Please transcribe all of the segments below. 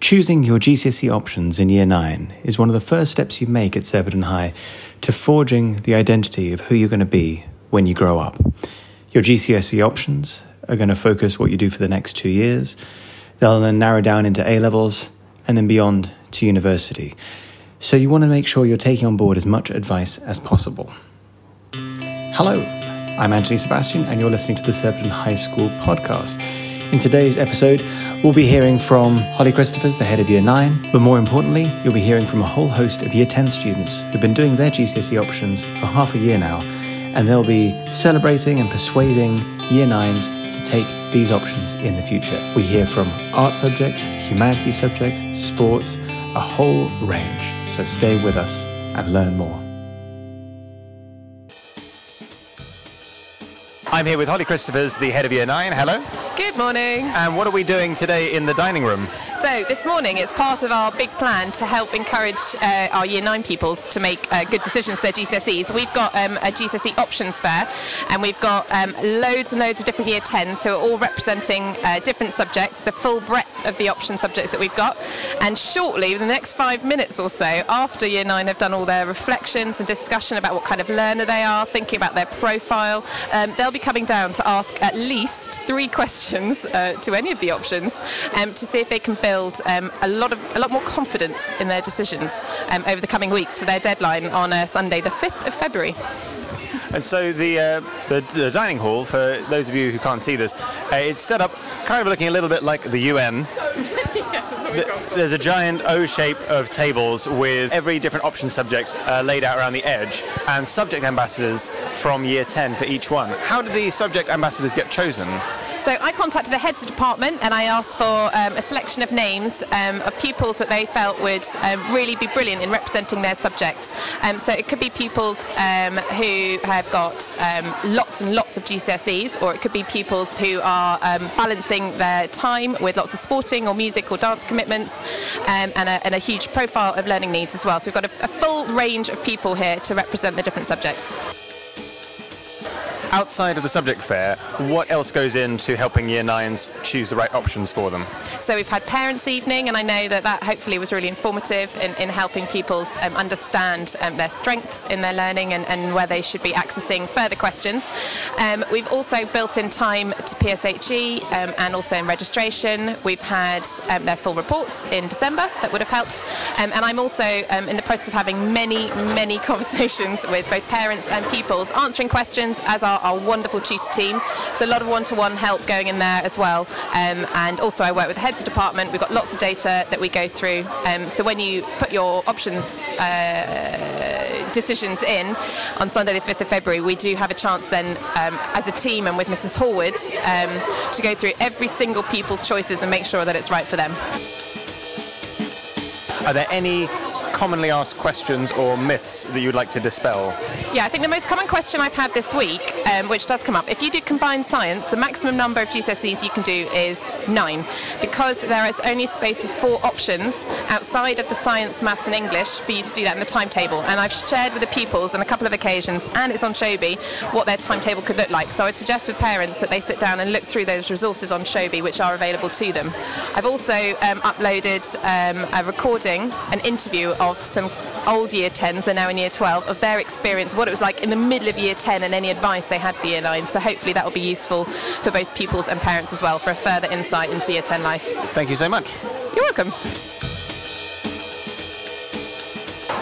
Choosing your GCSE options in Year 9 is one of the first steps you make at Surbiton High to forging the identity of who you're going to be when you grow up. Your GCSE options are going to focus what you do for the next 2 years. They'll then narrow down into A-levels and then beyond to university. So you want to make sure you're taking on board as much advice as possible. Hello, I'm Anthony Sebastian and you're listening to the Surbiton High School podcast. In today's episode, we'll be hearing from Holly Christophers, the head of Year 9, but more importantly, you'll be hearing from a whole host of Year 10 students who've been doing their GCSE options for half a year now, and they'll be celebrating and persuading Year 9s to take these options in the future. We hear from art subjects, humanities subjects, sports, a whole range. So stay with us and learn more. I'm here with Holly Christophers, the head of Year 9. Hello. Good morning. And what are we doing today in the dining room? So this morning it's part of our big plan to help encourage our Year 9 pupils to make good decisions for their GCSEs. We've got a GCSE options fair and we've got loads and loads of different Year 10s who are all representing different subjects, the full breadth of the option subjects that we've got. And shortly, in the next 5 minutes or so, after Year 9 have done all their reflections and discussion about what kind of learner they are, thinking about their profile, they'll be coming down to ask at least 3 questions to any of the options to see if they can build a lot more confidence in their decisions over the coming weeks for their deadline on Sunday, the 5th of February. And so the dining hall, for those of you who can't see this, it's set up kind of looking a little bit like the UN. There's a giant O shape of tables with every different option subject laid out around the edge, and subject ambassadors from Year 10 for each one. How did the subject ambassadors get chosen? So I contacted the heads of department and I asked for a selection of names of pupils that they felt would really be brilliant in representing their subject. So it could be pupils who have got lots and lots of GCSEs, or it could be pupils who are balancing their time with lots of sporting or music or dance commitments, and a huge profile of learning needs as well. So we've got a full range of people here to represent the different subjects. Outside of the subject fair, what else goes into helping Year 9s choose the right options for them? So we've had parents' evening, and I know that hopefully was really informative in helping pupils understand their strengths in their learning and where they should be accessing further questions. We've also built in time to PSHE and also in registration. We've had their full reports in December that would have helped. And I'm also in the process of having many, many conversations with both parents and pupils, answering questions as our wonderful tutor team. So a lot of one-to-one help going in there as well, and also I work with the heads of department. We've got lots of data that we go through, so when you put your options decisions in on Sunday the 5th of February, we do have a chance then as a team and with Mrs. Hallward to go through every single pupil's choices and make sure that it's right for them. Are there any commonly asked questions or myths that you'd like to dispel? Yeah, I think the most common question I've had this week, which does come up, if you do combined science, the maximum number of GCSEs you can do is 9, because there is only space for 4 options outside of the science, maths and English for you to do that in the timetable. And I've shared with the pupils on a couple of occasions, and it's on Showbie, what their timetable could look like. So I'd suggest with parents that they sit down and look through those resources on Showbie which are available to them. I've also uploaded a recording, an interview of some old Year 10s, they're now in Year 12, of their experience, what it was like in the middle of Year 10 and any advice they had for Year 9. So hopefully that will be useful for both pupils and parents as well for a further insight into Year 10 life. Thank you so much. You're welcome.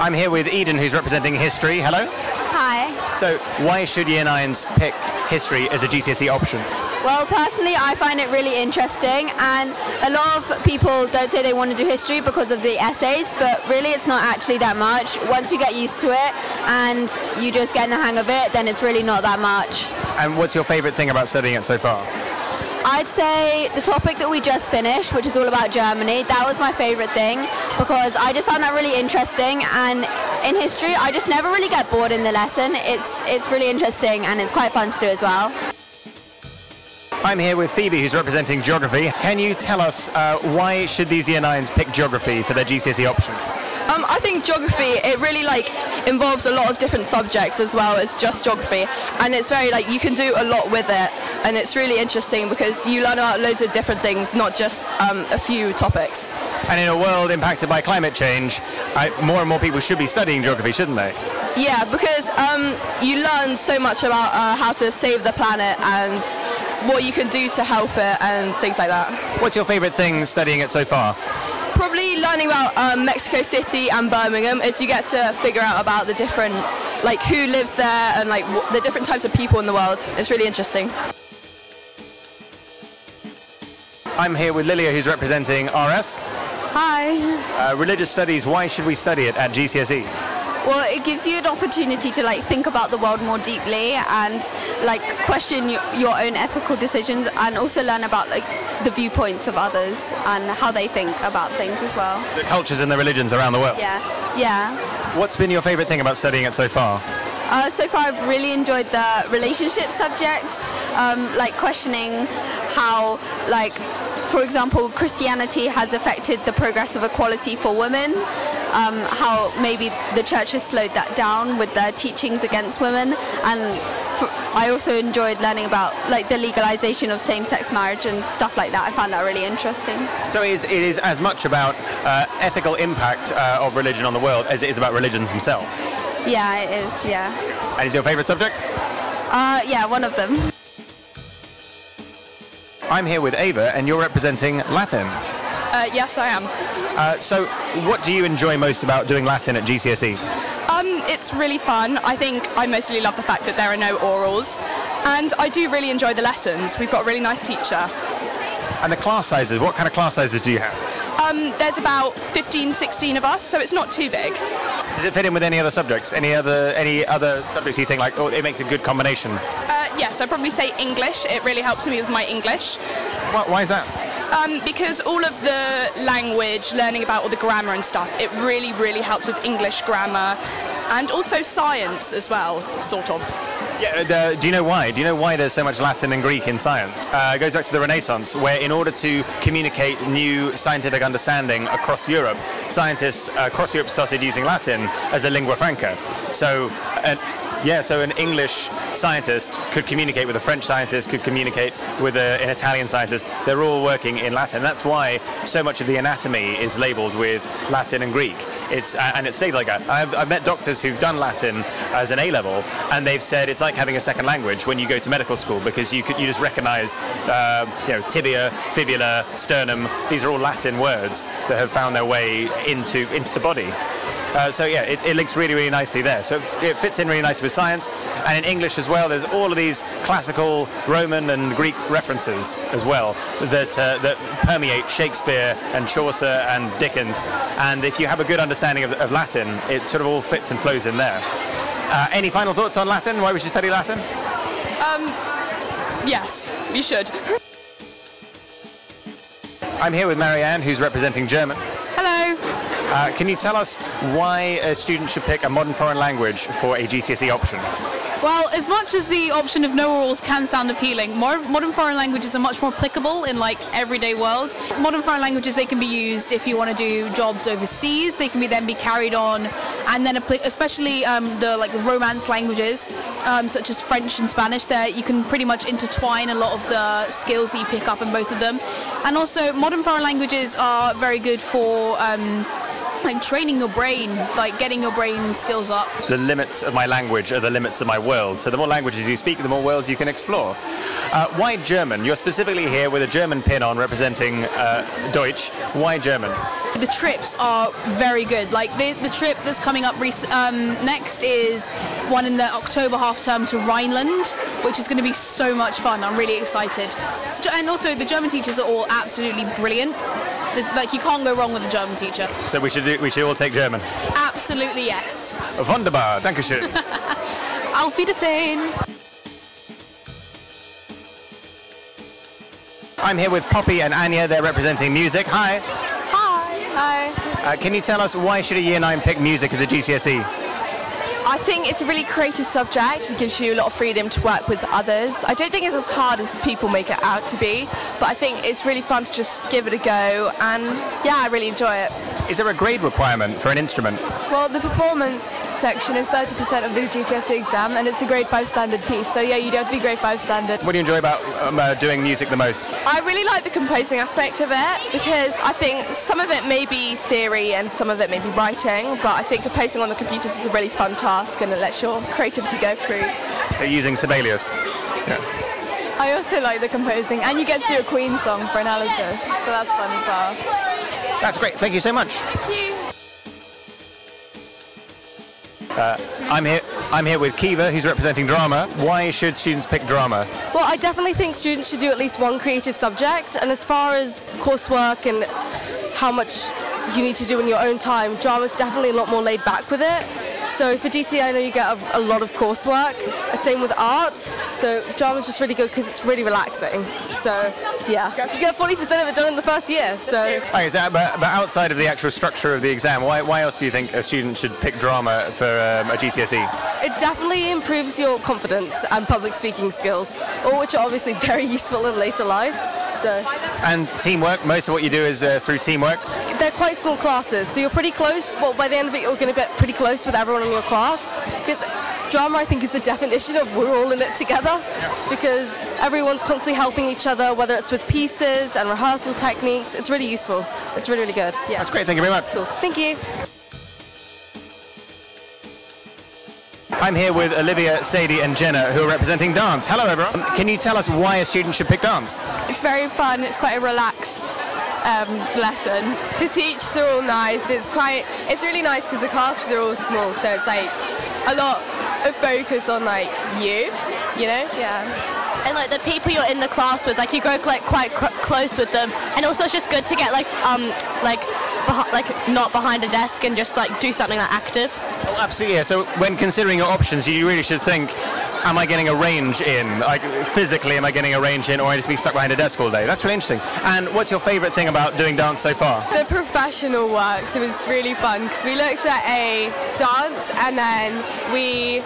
I'm here with Eden, who's representing history. Hello. Hi. So why should Year 9s pick history as a GCSE option? Well, personally, I find it really interesting, and a lot of people don't say they want to do history because of the essays, but really it's not actually that much. Once you get used to it and you just get in the hang of it, then it's really not that much. And what's your favourite thing about studying it so far? I'd say the topic that we just finished, which is all about Germany, that was my favourite thing because I just found that really interesting, and in history I just never really get bored in the lesson. It's really interesting and it's quite fun to do as well. I'm here with Phoebe, who's representing geography. Can you tell us why should these Year 9s pick geography for their GCSE option? I think geography, it really involves a lot of different subjects as well as just geography, and it's very you can do a lot with it, and it's really interesting because you learn about loads of different things, not just a few topics. And in a world impacted by climate change, more and more people should be studying geography, shouldn't they? Yeah, because you learn so much about how to save the planet and what you can do to help it and things like that. What's your favourite thing studying it so far? Probably learning about Mexico City and Birmingham, as you get to figure out about the different, like, who lives there and like the different types of people in the world. It's really interesting. I'm here with Lilia, who's representing RS. Hi. Religious studies, why should we study it at GCSE? Well, it gives you an opportunity to like think about the world more deeply and like question your own ethical decisions, and also learn about like the viewpoints of others and how they think about things as well. The cultures and the religions around the world. Yeah. What's been your favourite thing about studying it so far? So far, I've really enjoyed the relationship subjects, like questioning how, like, for example, Christianity has affected the progress of equality for women, how maybe the church has slowed that down with their teachings against women, and I also enjoyed learning about like the legalization of same-sex marriage and stuff like that. I found that really interesting. So it is as much about ethical impact of religion on the world as it is about religions themselves? Yeah, it is, yeah. And is your favourite subject? Yeah, one of them. I'm here with Ava, and you're representing Latin. Yes, I am. So what do you enjoy most about doing Latin at GCSE? It's really fun. I think I mostly love the fact that there are no orals, and I do really enjoy the lessons. We've got a really nice teacher. And the class sizes, what kind of class sizes do you have? There's about 15, 16 of us, so it's not too big. Does it fit in with any other subjects? Any other subjects you think, like, oh, it makes a good combination? Yes, I'd probably say English. It really helps me with my English. Why is that? Because all of the language, learning about all the grammar and stuff, it really, really helps with English grammar, and also science as well, sort of. Yeah, do you know why? Do you know why there's so much Latin and Greek in science? It goes back to the Renaissance, where in order to communicate new scientific understanding across Europe, scientists across Europe started using Latin as a lingua franca. So an English scientist could communicate with a French scientist, could communicate with an Italian scientist. They're all working in Latin. That's why so much of the anatomy is labelled with Latin and Greek. It stayed like that. I've met doctors who've done Latin as an A-level, and they've said it's like having a second language when you go to medical school, because you just recognise tibia, fibula, sternum. These are all Latin words that have found their way into the body. It links really, really nicely there. So it fits in really nicely with science. And in English as well, there's all of these classical Roman and Greek references as well that permeate Shakespeare and Chaucer and Dickens. And if you have a good understanding of Latin, it sort of all fits and flows in there. Any final thoughts on Latin? Why we should study Latin? Yes, we should. I'm here with Marianne, who's representing German. Hello. Can you tell us why a student should pick a modern foreign language for a GCSE option? Well, as much as the option of no orals can sound appealing, modern foreign languages are much more applicable in like everyday world. Modern foreign languages, they can be used if you want to do jobs overseas. They can be carried on, and then especially the Romance languages such as French and Spanish. There you can pretty much intertwine a lot of the skills that you pick up in both of them. And also, modern foreign languages are very good for training your brain, like getting your brain skills up. The limits of my language are the limits of my world. So the more languages you speak, the more worlds you can explore. Why German? You're specifically here with a German pin on, representing Deutsch. Why German? The trips are very good. Like the trip that's coming up next is one in the October half term to Rhineland, which is going to be so much fun. I'm really excited. And also, the German teachers are all absolutely brilliant. Like, you can't go wrong with a German teacher. So we should all take German? Absolutely, yes. Wunderbar, danke schön. Auf Wiedersehen. I'm here with Poppy and Anya. They're representing music. Hi. Hi. Hi. Can you tell us why should a Year 9 pick music as a GCSE? I think it's a really creative subject. It gives you a lot of freedom to work with others. I don't think it's as hard as people make it out to be, but I think it's really fun to just give it a go, and yeah, I really enjoy it. Is there a grade requirement for an instrument? Well, the performance section is 30% of the GCSE exam, and it's a grade 5 standard piece, so yeah, you do have to be grade 5 standard. What do you enjoy about doing music the most? I really like the composing aspect of it, because I think some of it may be theory and some of it may be writing, but I think composing on the computers is a really fun task, and it lets your creativity go through. They're using Sibelius. Yeah. I also like the composing, and you get to do a Queen song for analysis, so that's fun as well. That's great, thank you so much. Thank you. I'm here with Kiva, who's representing drama. Why should students pick drama? Well, I definitely think students should do at least one creative subject, and as far as coursework and how much you need to do in your own time, drama's definitely a lot more laid back with it. So for GCSE, I know you get a lot of coursework, same with art, so drama's just really good because it's really relaxing. So yeah, you get 40% of it done in the first year. So. Okay, so but outside of the actual structure of the exam, why else do you think a student should pick drama for a GCSE? It definitely improves your confidence and public speaking skills, all which are obviously very useful in later life. So. And teamwork, most of what you do is through teamwork? They're quite small classes, so you're pretty close. Well, by the end of it, you're going to get pretty close with everyone in your class, because drama, I think, is the definition of we're all in it together, because everyone's constantly helping each other, whether it's with pieces and rehearsal techniques. It's really useful. It's really, really good. Yeah. That's great. Thank you very much. Cool. Thank you. I'm here with Olivia, Sadie and Jenna, who are representing dance. Hello everyone. Can you tell us why a student should pick dance? It's very fun, it's quite a relaxed lesson. The teachers are all nice, it's really nice because the classes are all small, so it's like a lot of focus on like you know? Yeah. And like the people you're in the class with, like you go like quite close with them, and also it's just good to get like not behind a desk and just like do something like active. Oh, absolutely. Yeah. So when considering your options, you really should think, am I getting a range in? Like physically, am I getting a range in, or am I just being stuck behind a desk all day? That's really interesting. And what's your favourite thing about doing dance so far? The professional works. It was really fun because we looked at a dance and then we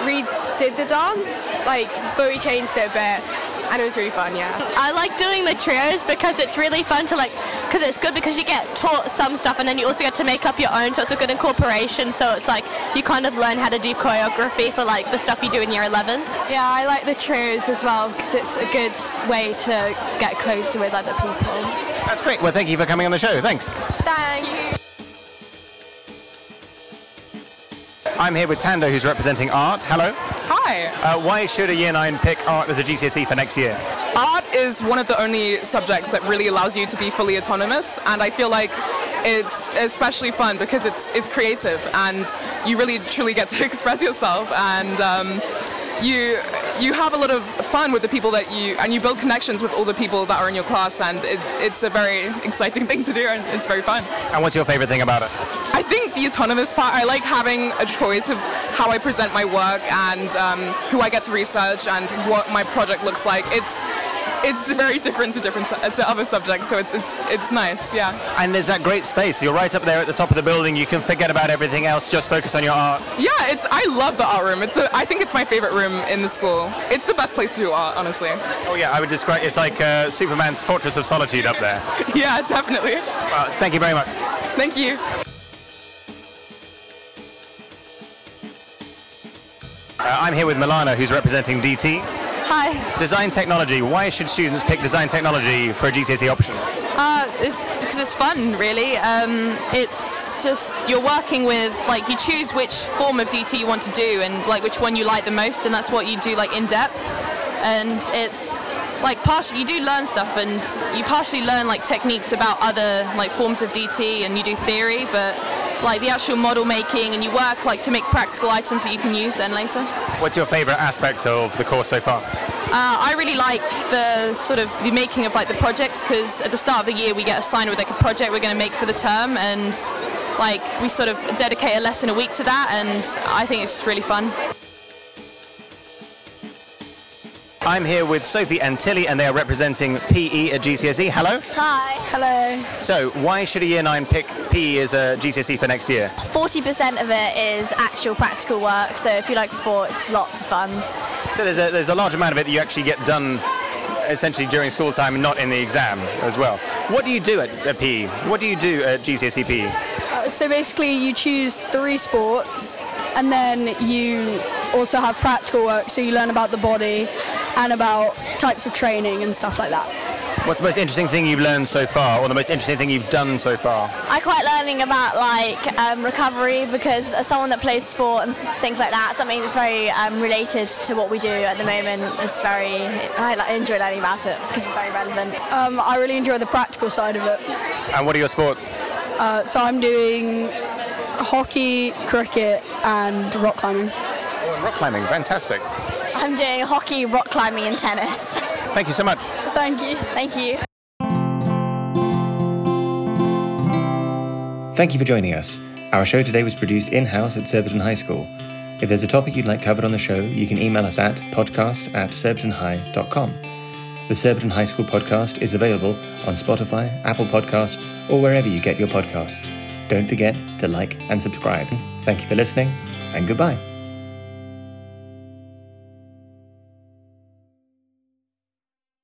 redid the dance, but we changed it a bit, and it was really fun, yeah. I like doing the trios because it's really fun to because it's good because you get taught some stuff and then you also get to make up your own, so it's a good incorporation, so it's like you kind of learn how to do choreography for the stuff you do in year 11. Yeah, I like the trios as well because it's a good way to get closer with other people. That's great, well thank you for coming on the show, thanks. Thanks. I'm here with Tando, who's representing art. Hello. Hi. Why should a Year 9 pick art as a GCSE for next year? Art is one of the only subjects that really allows you to be fully autonomous, and I feel like it's especially fun because it's creative and you really truly get to express yourself, and you have a lot of fun with the people that you build connections with all the people that are in your class, and it's a very exciting thing to do, and it's very fun. And what's your favorite thing about it? I think the autonomous part. I like having a choice of how I present my work and who I get to research and what my project looks like. It's very different to other subjects, so it's nice, yeah. And there's that great space. You're right up there at the top of the building. You can forget about everything else, just focus on your art. Yeah, I love the art room. I think it's my favorite room in the school. It's the best place to do art, honestly. Oh yeah, I would describe it's like Superman's Fortress of Solitude up there. Yeah, definitely. Well, thank you very much. Thank you. I'm here with Milana, who's representing DT. Hi. Design technology. Why should students pick design technology for a GCSE option? It's because it's fun, really. It's just you're working with you choose which form of DT you want to do and which one you like the most, and that's what you do in depth. And it's partially you do learn stuff, and you partially learn techniques about other forms of DT, and you do theory, but the actual model making, and you work to make practical items that you can use then later. What's your favourite aspect of the course so far? I really like the the making of the projects, because at the start of the year we get assigned with a project we're going to make for the term, and we dedicate a lesson a week to that, and I think it's really fun. I'm here with Sophie and Tilly, and they are representing PE at GCSE. Hello. Hi. Hello. So why should a Year 9 pick PE as a GCSE for next year? 40% of it is actual practical work, so if you like sports, lots of fun. So there's a large amount of it that you actually get done essentially during school time and not in the exam as well. What do you do at PE? What do you do at GCSE PE? So basically you choose 3 sports, and then you also have practical work, so you learn about the body and about types of training and stuff like that. What's the most interesting thing you've learned so far, or the most interesting thing you've done so far? I quite learning about recovery, because as someone that plays sport and things like that, something that's very related to what we do at the moment is I enjoy learning about it because it's very relevant. I really enjoy the practical side of it. And what are your sports? So I'm doing hockey, cricket and rock climbing. Oh, rock climbing, fantastic. I'm doing hockey, rock climbing and tennis. Thank you so much. Thank you. Thank you. Thank you for joining us. Our show today was produced in-house at Surbiton High School. If there's a topic you'd like covered on the show, you can email us at podcast@surbitonhigh.com. The Surbiton High School podcast is available on Spotify, Apple Podcasts, or wherever you get your podcasts. Don't forget to like and subscribe. Thank you for listening, and goodbye.